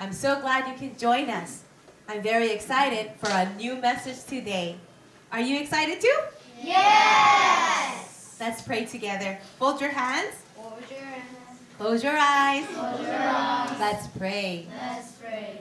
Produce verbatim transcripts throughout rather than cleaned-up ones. I'm so glad you can join us. I'm very excited for a new message today. Are you excited too? Yes! Let's pray together. Fold your hands. Fold your hands. Close your eyes. Close your eyes. Let's pray. Let's pray.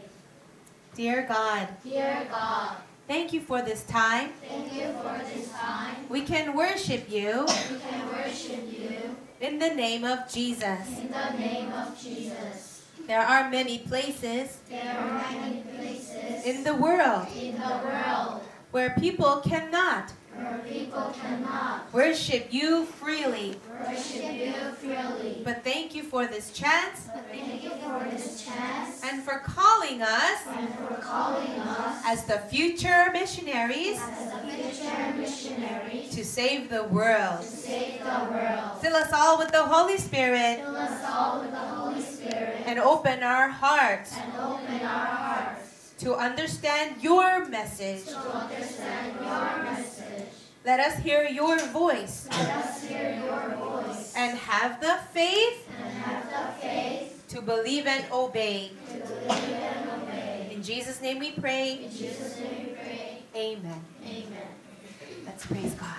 Dear God. Dear God. Thank you for this time. Thank you for this time. We can worship you. We can worship you. In the name of Jesus. In the name of Jesus. There are many places, there are many places in the world, in the world where people cannot, where people cannot worship you freely, worship you freely. But thank you for this chance, but thank you for this chance, and for calling us, and for calling us as the future missionaries, as the future missionaries to save the world, to save the world. Fill us all with the Holy Spirit. Fill us all with the Holy Spirit. And open our hearts, and open our hearts to understand your message. To understand your message. Let us hear your voice. Let us hear your voice. And have the faith, and have the faith to believe and obey. To believe and obey. In Jesus' name we pray. In Jesus' name we pray. Amen. Amen. Let's praise God.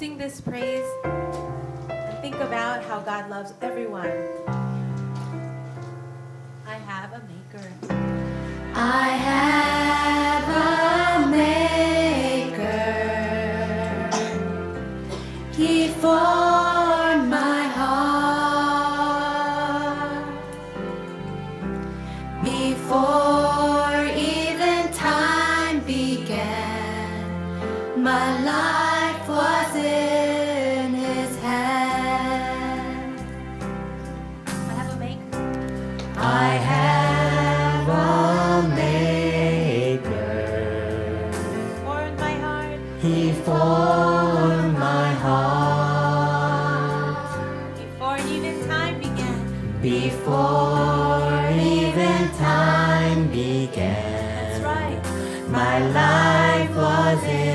Sing this praise and think about how God loves everyone. I have a maker. I have a maker. He formed my heart before even time began. My life was in his hand. I have a maker. I have a maker. He formed my heart. He formed my heart. Before even time began. Before even time began. That's right. My life was in.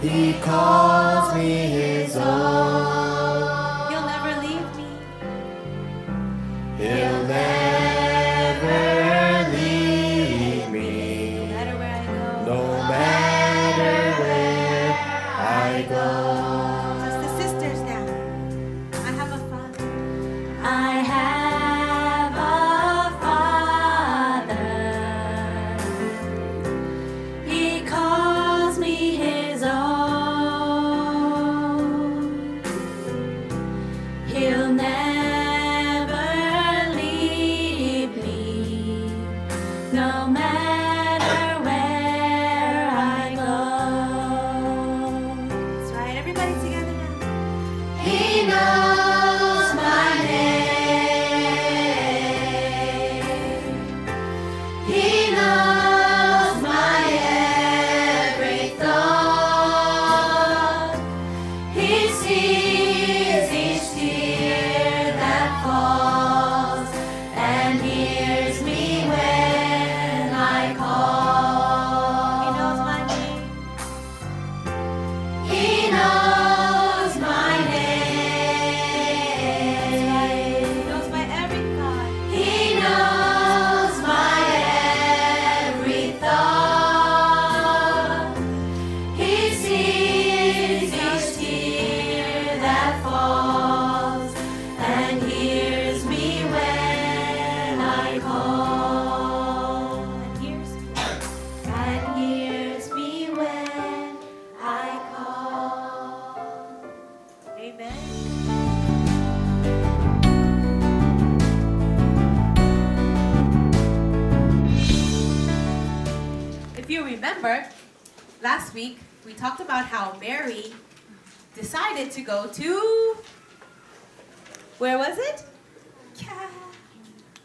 He calls me his own. He'll never leave me. He'll never leave me. No matter where I go. No matter where I go. Just the sisters now. I have a father. I have a father. He calls me his own. He'll never leave. remember, last week we talked about how Mary decided to go to... Where was it? Cal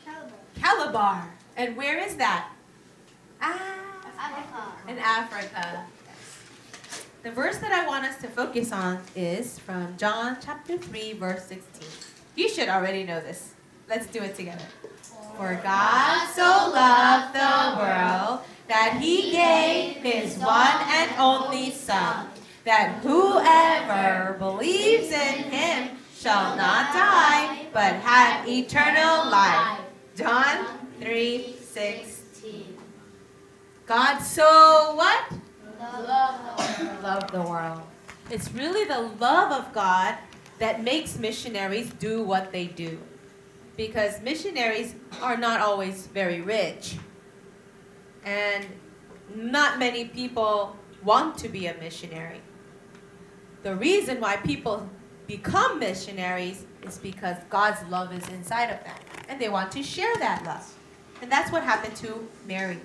Calabar. Calabar. And where is that? Africa. In Africa. The verse that I want us to focus on is from John chapter three, verse sixteen. You should already know this. Let's do it together. For God so loved the world that he gave his one and only Son, that whoever believes in him shall not die, but have eternal life. John three sixteen. God so what? Love the world. Love the world. It's really the love of God that makes missionaries do what they do. Because missionaries are not always very rich. And not many people want to be a missionary. The reason why people become missionaries is because God's love is inside of them. And they want to share that love. And that's what happened to Mary.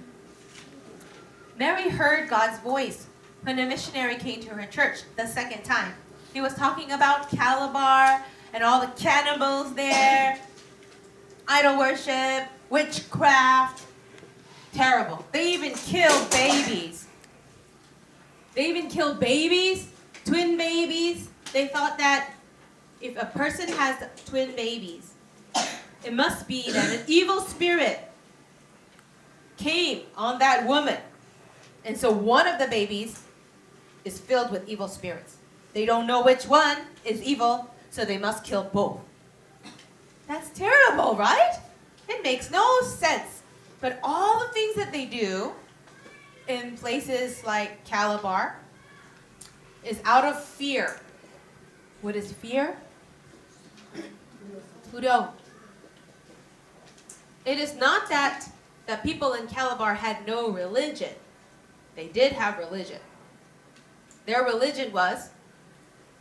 Mary heard God's voice when a missionary came to her church the second time. He was talking about Calabar and all the cannibals there, idol worship, witchcraft. Terrible. They even killed babies. They even killed babies, twin babies. They thought that if a person has twin babies, it must be that an evil spirit came on that woman. And so one of the babies is filled with evil spirits. They don't know which one is evil, so they must kill both. That's terrible, right? It makes no sense. But all the things that they do in places like Calabar is out of fear. What is fear? Puro. It is not that the people in Calabar had no religion. They did have religion. Their religion was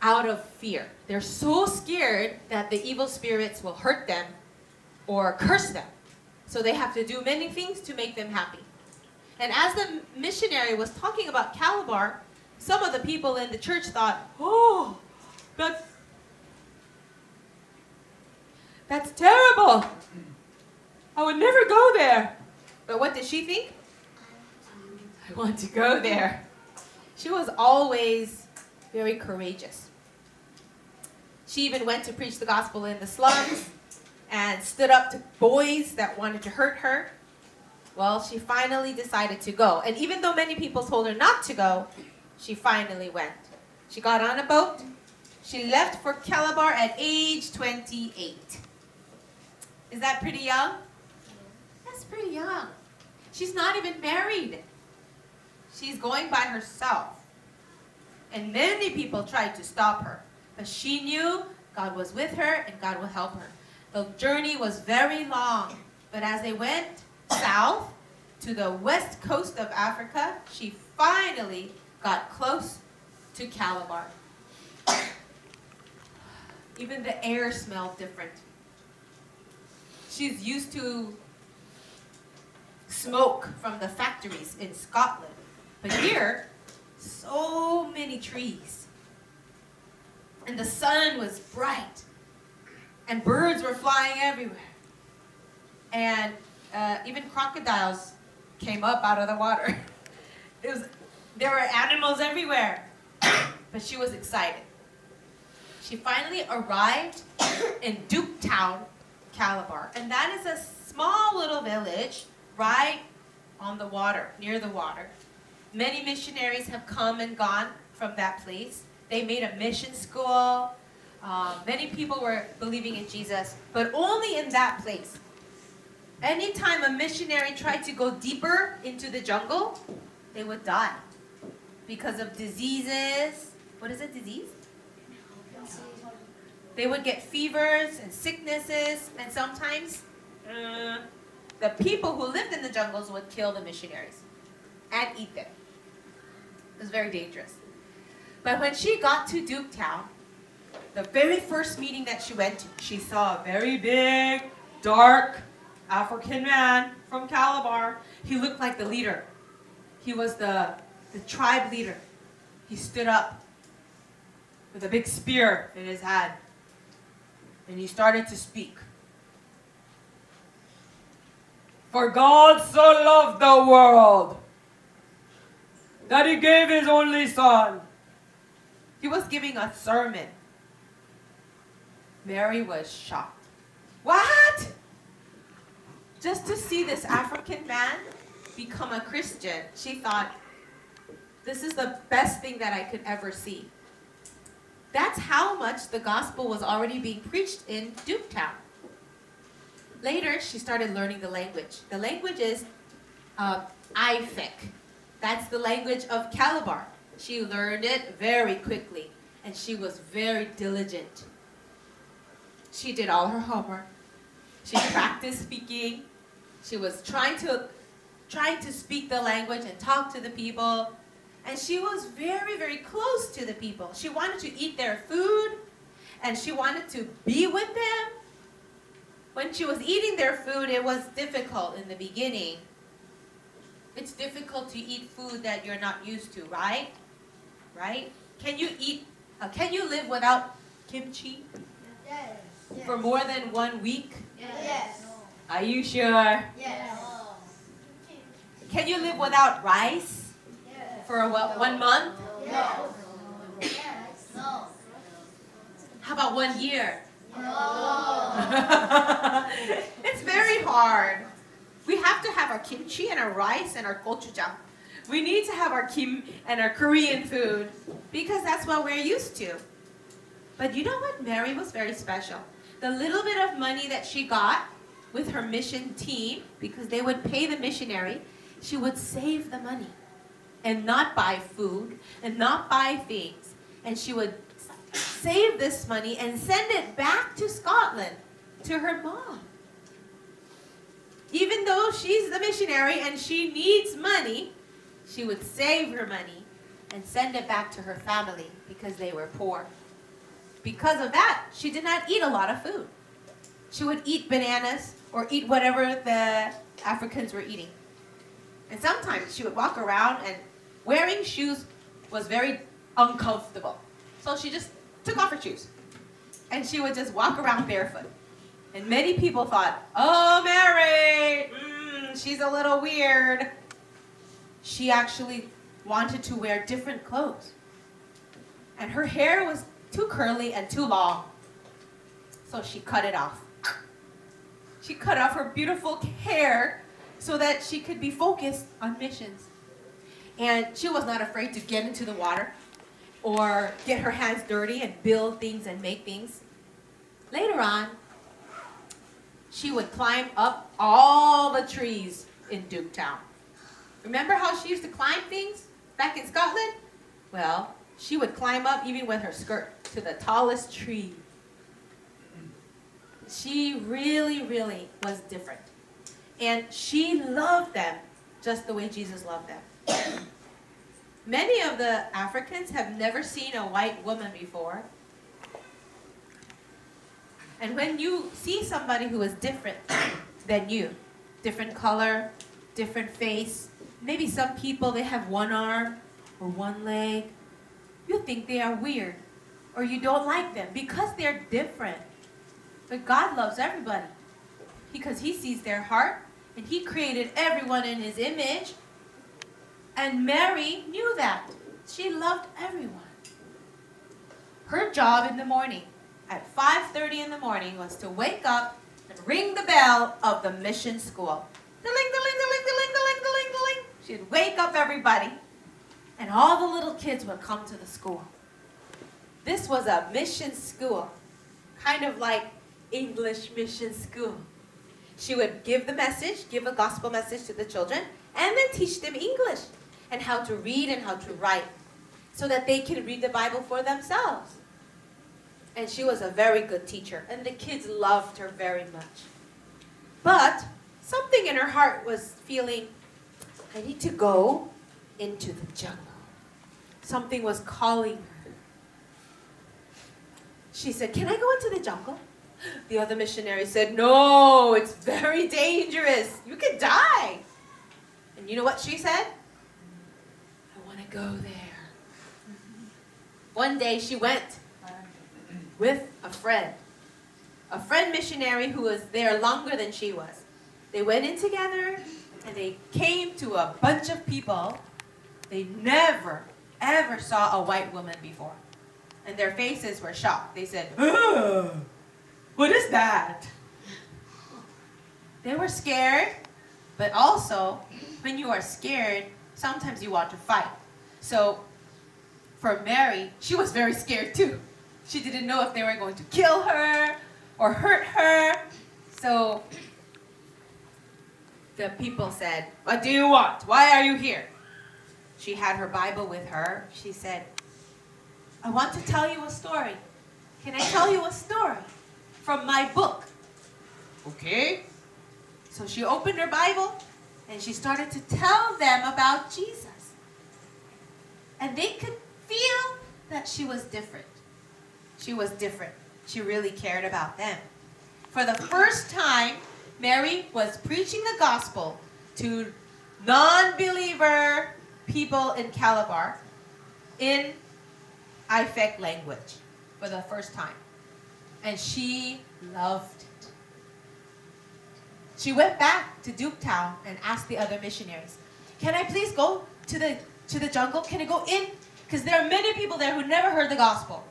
out of fear. They're so scared that the evil spirits will hurt them or curse them. So they have to do many things to make them happy. And as the missionary was talking about Calabar, some of the people in the church thought, oh, that's, that's terrible. I would never go there. But what did she think? I want to go there. She was always very courageous. She even went to preach the gospel in the slums and stood up to boys that wanted to hurt her. Well, she finally decided to go. And even though many people told her not to go, she finally went. She got on a boat. She left for Calabar at age twenty-eight. Is that pretty young? That's pretty young. She's not even married. She's going by herself. And many people tried to stop her. But she knew God was with her and God will help her. The journey was very long. But as they went south to the west coast of Africa, she finally got close to Calabar. Even the air smelled different. She's used to smoke from the factories in Scotland. But here, so many trees. And the sun was bright. And birds were flying everywhere. And uh, even crocodiles came up out of the water. It was, there were animals everywhere. But she was excited. She finally arrived in Duke Town, Calabar. And that is a small little village right on the water, near the water. Many missionaries have come and gone from that place. They made a mission school. Uh, many people were believing in Jesus, but only in that place. Anytime a missionary tried to go deeper into the jungle, they would die because of diseases. What is a disease? They would get fevers and sicknesses, and sometimes uh, the people who lived in the jungles would kill the missionaries and eat them. It was very dangerous. But when she got to Duke Town, the very first meeting that she went to, she saw a very big, dark African man from Calabar. He looked like the leader. He was the, the tribe leader. He stood up with a big spear in his hand, and he started to speak. For God so loved the world that he gave his only son. He was giving a sermon. Mary was shocked. What? Just to see this African man become a Christian, she thought, this is the best thing that I could ever see. That's how much the gospel was already being preached in Duke Town. Later, she started learning the language. The language is uh, Efik. That's the language of Calabar. She learned it very quickly, and she was very diligent. She did all her homework. She practiced speaking. She was trying to, trying to speak the language and talk to the people. And she was very, very close to the people. She wanted to eat their food, and she wanted to be with them. When she was eating their food, it was difficult in the beginning. It's difficult to eat food that you're not used to, right? Right? Can you eat, uh, can you live without kimchi? Yes. Yes. For more than one week? Yes. Yes. Are you sure? Yes. Can you live without rice? Yes. For what, no. one month? No. Yes. No. How about one year? No. It's very hard. We have to have our kimchi and our rice and our gochujang. We need to have our kim and our Korean food because that's what we're used to. But you know what? Mary was very special. The little bit of money that she got with her mission team, because they would pay the missionary, she would save the money and not buy food and not buy things. And she would save this money and send it back to Scotland to her mom. Even though she's the missionary and she needs money, she would save her money and send it back to her family because they were poor. Because of that, she did not eat a lot of food. She would eat bananas or eat whatever the Africans were eating. And sometimes she would walk around, and wearing shoes was very uncomfortable. So she just took off her shoes, and she would just walk around barefoot. And many people thought, oh, Mary, mm, she's a little weird. She actually wanted to wear different clothes. And her hair was too curly and too long, so she cut it off. She cut off her beautiful hair so that she could be focused on missions. And she was not afraid to get into the water or get her hands dirty and build things and make things. Later on, she would climb up all the trees in Duke Town. Remember how she used to climb things back in Scotland? Well, she would climb up even with her skirt to the tallest tree. She really, really was different. And she loved them just the way Jesus loved them. Many of the Africans have never seen a white woman before. And when you see somebody who is different than you, different color, different face, maybe some people, they have one arm or one leg, you think they are weird or you don't like them because they're different. But God loves everybody because he sees their heart, and he created everyone in his image. And Mary knew that. She loved everyone. Her job in the morning, at five thirty in the morning, was to wake up and ring the bell of the mission school. Da-ling, da-ling, da-ling, da-ling, da-ling, da-ling, da-ling. She'd wake up everybody, and all the little kids would come to the school. This was a mission school, kind of like English mission school. She would give the message, give a gospel message to the children, and then teach them English and how to read and how to write so that they can read the Bible for themselves. And she was a very good teacher, and the kids loved her very much. But something in her heart was feeling, I need to go into the jungle. Something was calling her. She said, can I go into the jungle? The other missionary said, no, it's very dangerous. You could die. And you know what she said? want to go there. One day she went with a friend, a friend missionary who was there longer than she was. They went in together and they came to a bunch of people. They never, ever saw a white woman before. And their faces were shocked. They said, oh, what is that? They were scared, but also, when you are scared, sometimes you want to fight. So for Mary, she was very scared too. She didn't know if they were going to kill her or hurt her. So the people said, what do you want? Why are you here? She had her Bible with her. She said, I want to tell you a story. Can I tell you a story from my book? Okay. So she opened her Bible and she started to tell them about Jesus. And they could feel that she was different. She was different. She really cared about them. For the first time, Mary was preaching the gospel to non-believer people in Calabar in Efik language for the first time. And she loved it. She went back to Duke Town and asked the other missionaries, can I please go to the, to the jungle? Can I go in? Because there are many people there who never heard the gospel.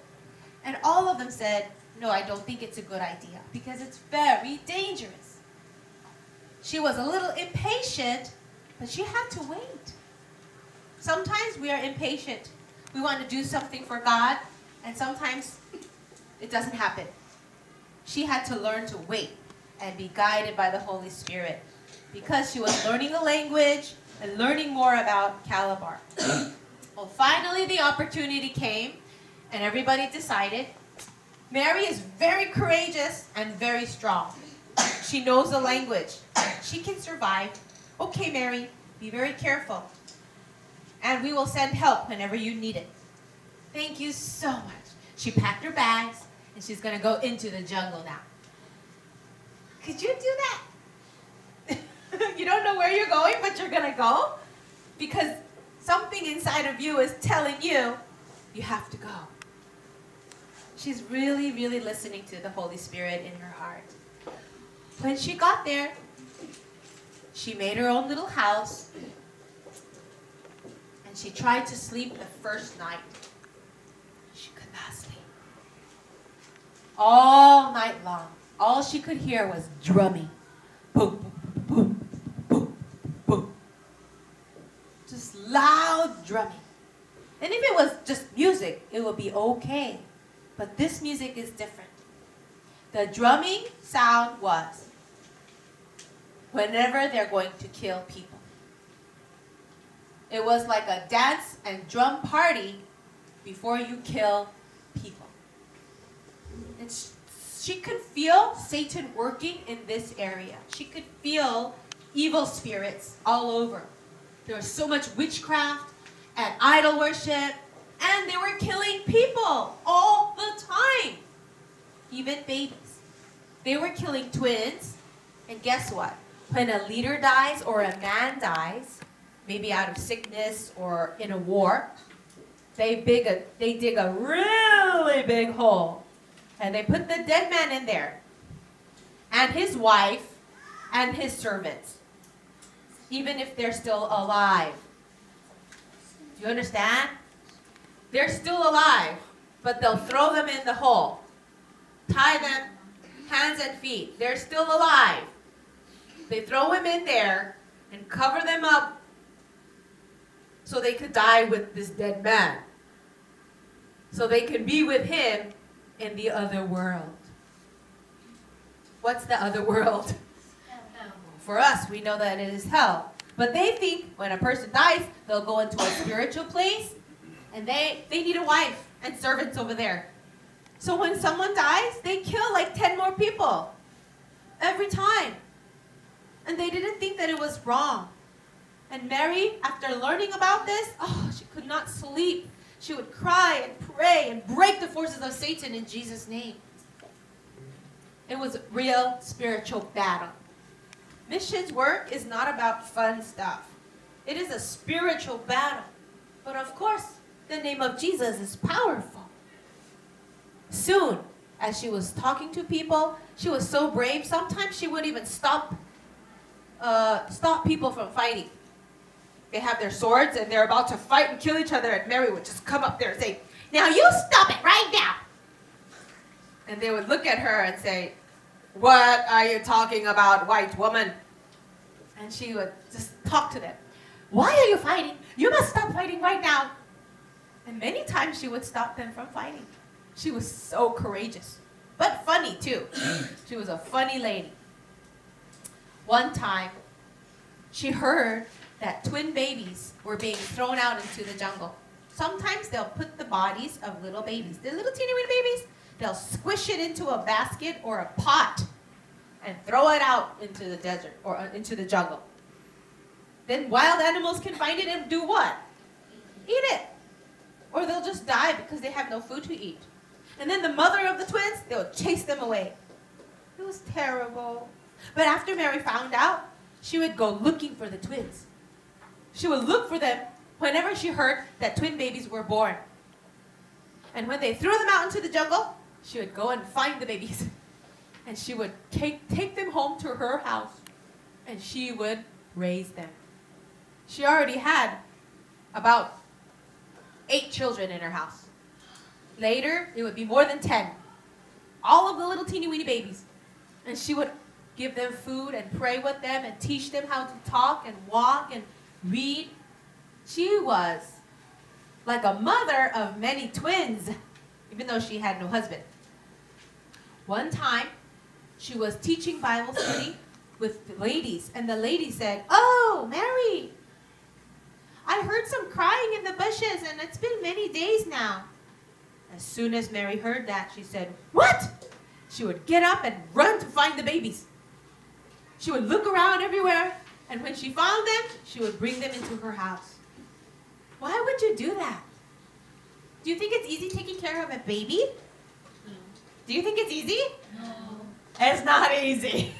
And all of them said, no, I don't think it's a good idea because it's very dangerous. She was a little impatient, but she had to wait. Sometimes we are impatient. We want to do something for God, and sometimes it doesn't happen. She had to learn to wait and be guided by the Holy Spirit because she was learning the language and learning more about Calabar. Well, finally the opportunity came, and everybody decided, Mary is very courageous and very strong. She knows the language. She can survive. Okay, Mary, be very careful. And we will send help whenever you need it. Thank you so much. She packed her bags, and she's going to go into the jungle now. Could you do that? You don't know where you're going, but you're going to go? Because something inside of you is telling you, you have to go. She's really, really listening to the Holy Spirit in her heart. When she got there, she made her own little house. And she tried to sleep the first night. She could not sleep. All night long, all she could hear was drumming. Boom, boom, boom, boom. Just loud drumming. And if it was just music, it would be okay. But this music is different. The drumming sound was whenever they're going to kill people. It was like a dance and drum party before you kill people. It's, she could feel Satan working in this area. She could feel evil spirits all over. There was so much witchcraft and idol worship, and they were killing people all the time, even babies. They were killing twins, and guess what? When a leader dies or a man dies, maybe out of sickness or in a war, they, big a, they dig a really big hole, and they put the dead man in there, and his wife, and his servants, even if they're still alive. Do you understand? They're still alive, but they'll throw them in the hole. Tie them hands and feet. They're still alive. They throw them in there and cover them up so they could die with this dead man. So they could be with him in the other world. What's the other world? Hell. For us, we know that it is hell. But they think when a person dies, they'll go into a spiritual place, and they, they need a wife and servants over there. So when someone dies, they kill like ten more people every time. And they didn't think that it was wrong. And Mary, after learning about this, oh, she could not sleep. She would cry and pray and break the forces of Satan in Jesus' name. It was a real spiritual battle. Missions work is not about fun stuff. It is a spiritual battle. But of course, the name of Jesus is powerful. Soon, as she was talking to people, she was so brave, sometimes she would even stop, uh, stop people from fighting. They have their swords and they're about to fight and kill each other, and Mary would just come up there and say, "Now you stop it right now." And they would look at her and say, "What are you talking about, white woman?" And she would just talk to them. "Why are you fighting? You must stop fighting right now." And many times she would stop them from fighting. She was so courageous, but funny too. She was a funny lady. One time, she heard that twin babies were being thrown out into the jungle. Sometimes they'll put the bodies of little babies, the little teeny weeny babies, they'll squish it into a basket or a pot and throw it out into the desert or into the jungle. Then wild animals can find it and do what? Eat it. Or they'll just die because they have no food to eat. And then the mother of the twins, they'll chase them away. It was terrible. But after Mary found out, she would go looking for the twins. She would look for them whenever she heard that twin babies were born. And when they threw them out into the jungle, she would go and find the babies. And she would take, take them home to her house. And she would raise them. She already had about eight children in her house. Later, it would be more than ten. All of the little teeny weeny babies. And she would give them food and pray with them and teach them how to talk and walk and read. She was like a mother of many twins, even though she had no husband. One time, she was teaching Bible study with the ladies, and the lady said, "Oh, Mary, I heard some crying in the bushes, and it's been many days now." As soon as Mary heard that, she said, "What?" She would get up and run to find the babies. She would look around everywhere, and when she found them, she would bring them into her house. Why would you do that? Do you think it's easy taking care of a baby? No. Do you think it's easy? No. It's not easy.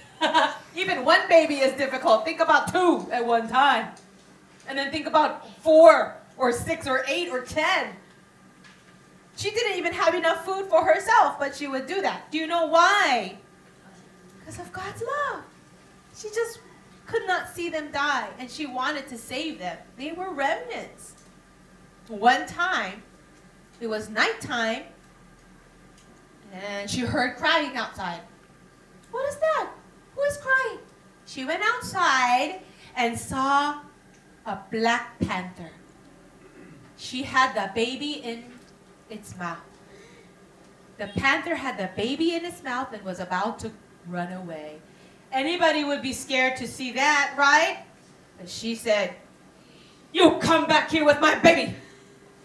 Even one baby is difficult. Think about two at one time. And then think about four or six or eight or ten. She didn't even have enough food for herself, but she would do that. Do you know why? Because of God's love. She just could not see them die, and she wanted to save them. They were remnants. One time, it was nighttime, and she heard crying outside. "What is that? Who is crying?" She went outside and saw a black panther. She had the baby in its mouth. The panther had the baby in its mouth and was about to run away. Anybody would be scared to see that, right? But she said, "You come back here with my baby."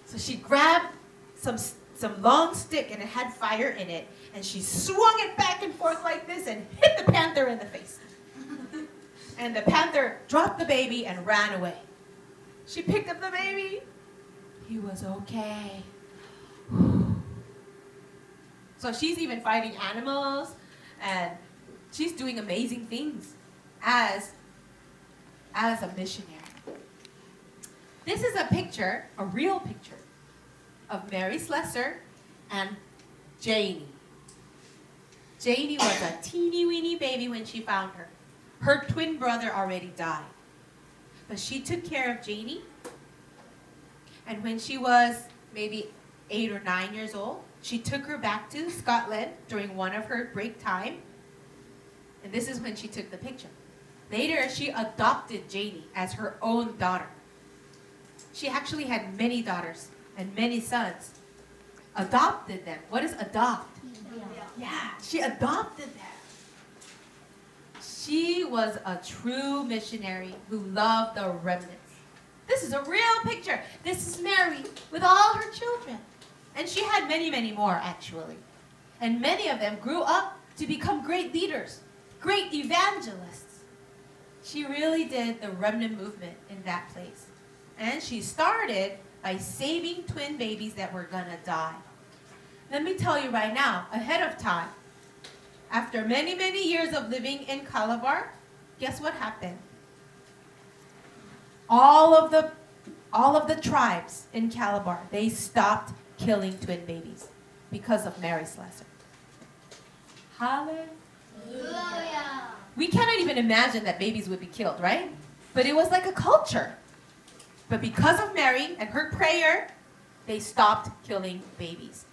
So she grabbed some, some long stick, and it had fire in it, and she swung it back and forth like this and hit the panther in the face. And the panther dropped the baby and ran away. She picked up the baby. He was okay. So she's even fighting animals, and she's doing amazing things as, as a missionary. This is a picture, a real picture, of Mary Slessor and Janie. Janie was a teeny weeny baby when she found her. Her twin brother already died. But she took care of Janie. And when she was maybe eight or nine years old, she took her back to Scotland during one of her break time. And this is when she took the picture. Later, she adopted Janie as her own daughter. She actually had many daughters and many sons. Adopted them. What is adopt? Yeah, yeah, she adopted them. She was a true missionary who loved the remnants. This is a real picture. This is Mary with all her children. And she had many, many more, actually. And many of them grew up to become great leaders, great evangelists. She really did the remnant movement in that place. And she started by saving twin babies that were gonna die. Let me tell you right now, ahead of time, after many, many years of living in Calabar, guess what happened? All of the all of the tribes in Calabar, they stopped killing twin babies because of Mary Slessor. Hallelujah. We cannot even imagine that babies would be killed, right? But it was like a culture. But because of Mary and her prayer, they stopped killing babies.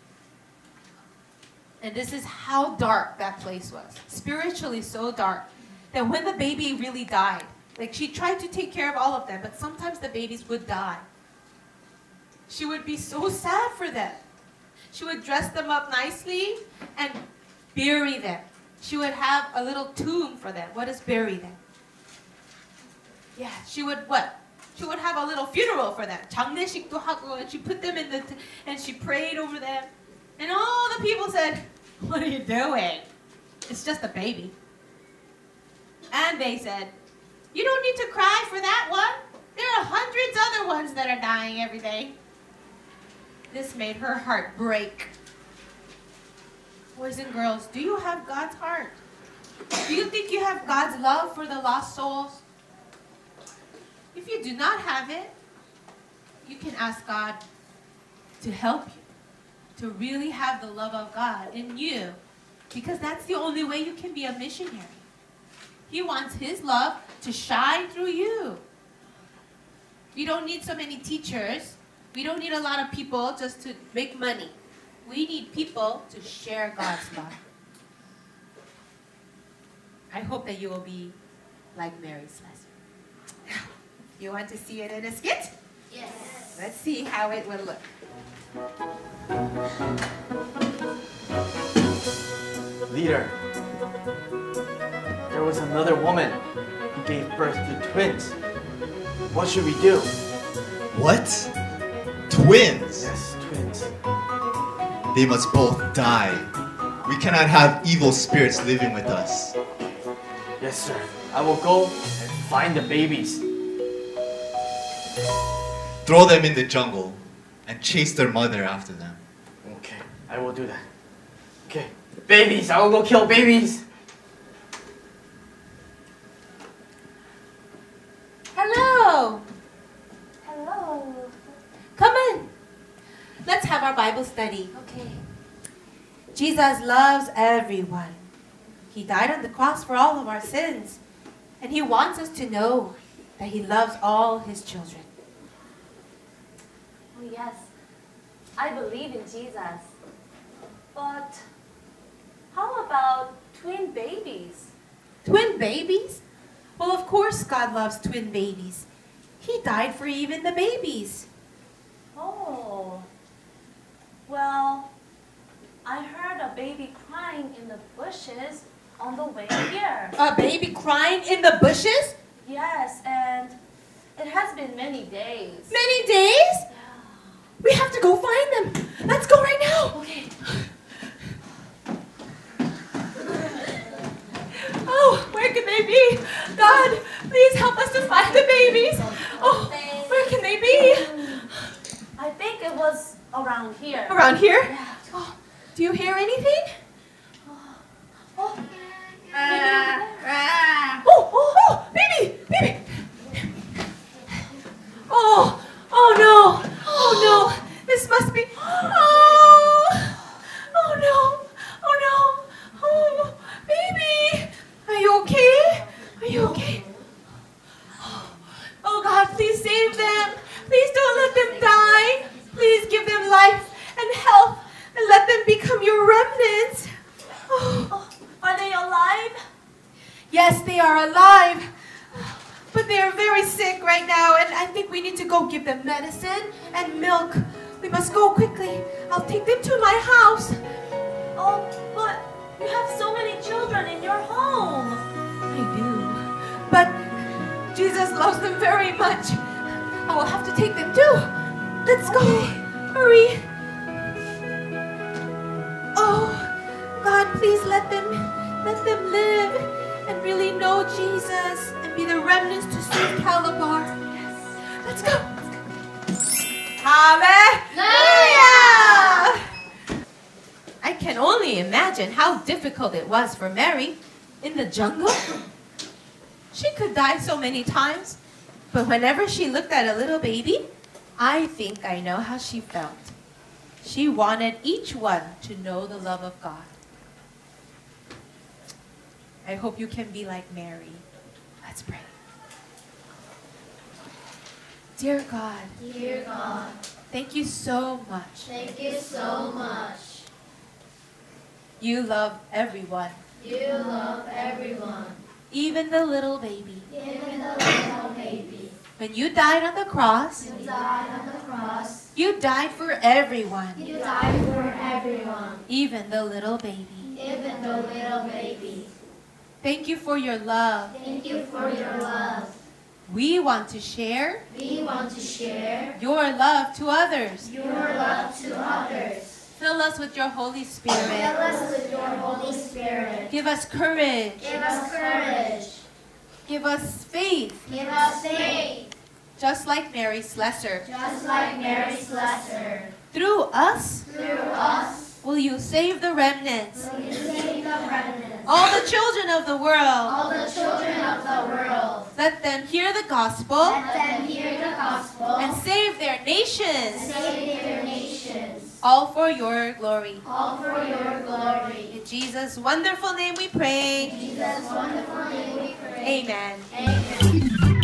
And this is how dark that place was. Spiritually so dark that when the baby really died, like she tried to take care of all of them, but sometimes the babies would die. She would be so sad for them. She would dress them up nicely and bury them. She would have a little tomb for them. What is bury them? Yeah, she would what? She would have a little funeral for them. 장례식도 하고, and she put them in the, and she prayed over them. And all the people said, what are you doing? It's just a baby. And they said, you don't need to cry for that one. There are hundreds other ones that are dying every day. This made her heart break. Boys and girls, do you have God's heart? Do you think you have God's love for the lost souls? If you do not have it, you can ask God to help you, to really have the love of God in you, because that's the only way you can be a missionary. He wants His love to shine through you. We don't need so many teachers. We don't need a lot of people just to make money. We need people to share God's love. I hope that you will be like Mary Slessor. You want to see it in a skit? Yes. Let's see how it will look. Leader, there was another woman who gave birth to twins. What should we do? What? Twins? Yes, twins. They must both die. We cannot have evil spirits living with us. Yes, sir. I will go and find the babies. Throw them in the jungle and chase their mother after them. Okay, I will do that. Okay, babies! I will go kill babies! Hello! Hello! Come in! Let's have our Bible study. Okay. Jesus loves everyone. He died on the cross for all of our sins. And He wants us to know that He loves all His children. Oh yes, I believe in Jesus. But how about twin babies? Twin babies? Well, of course God loves twin babies. He died for even the babies. Oh. Well, I heard a baby crying in the bushes on the way here. A baby crying in the bushes? Yes, and it has been many days. Many days? Yeah. We have to go find them. Let's go right now. Okay. Oh, where can they be? God, please help us to find the babies. Oh, where can they be? I think it was around here. Around here? Yeah. Oh, do you hear anything? Oh. Oh. Uh, uh. Oh, oh, oh, baby, baby. Oh, oh no, oh no, this must be, oh, oh no, oh no, oh, baby, are you okay? Are you okay? Oh, oh God, please save them. Please don't let them die. Please give them life and health and let them become your remnants. Oh. Are they alive? Yes, they are alive. But they are very sick right now, and I think we need to go give them medicine and milk. We must go quickly. I'll take them to my house. Oh, but you have so many children in your home. I do. But Jesus loves them very much. I will have to take them too. Let's go. Hurry. Oh. God, please let them, let them live and really know Jesus and be the remnants to save Calabar. Yes. Let's go. Hallelujah! I can only imagine how difficult it was for Mary in the jungle. She could die so many times, but whenever she looked at a little baby, I think I know how she felt. She wanted each one to know the love of God. I hope you can be like Mary. Let's pray. Dear God, Dear God, thank you so much. Thank you so much. You love everyone. You love everyone. Even the little baby. Even the little baby. When you died on the cross, you died on the cross. You died for everyone. You died for everyone. Even the little baby. Even the little baby. Thank you for your love. Thank you for your love. We want to share. We want to share your love to others. Your love to others. Fill us with your Holy Spirit. Fill us with your Holy Spirit. Give us courage. Give us courage. Give us faith. Give us faith. Just like Mary Slessor. Just like Mary Slessor. Through us. Through us. Will you save the remnants? Will you save the remnants? All the children of the world. All the children of the world. Let them hear the gospel. Let them hear the gospel. And save their nations. And save their nations. All for your glory. All for your glory. In Jesus' wonderful name we pray. In Jesus' wonderful name we pray. Amen. Amen.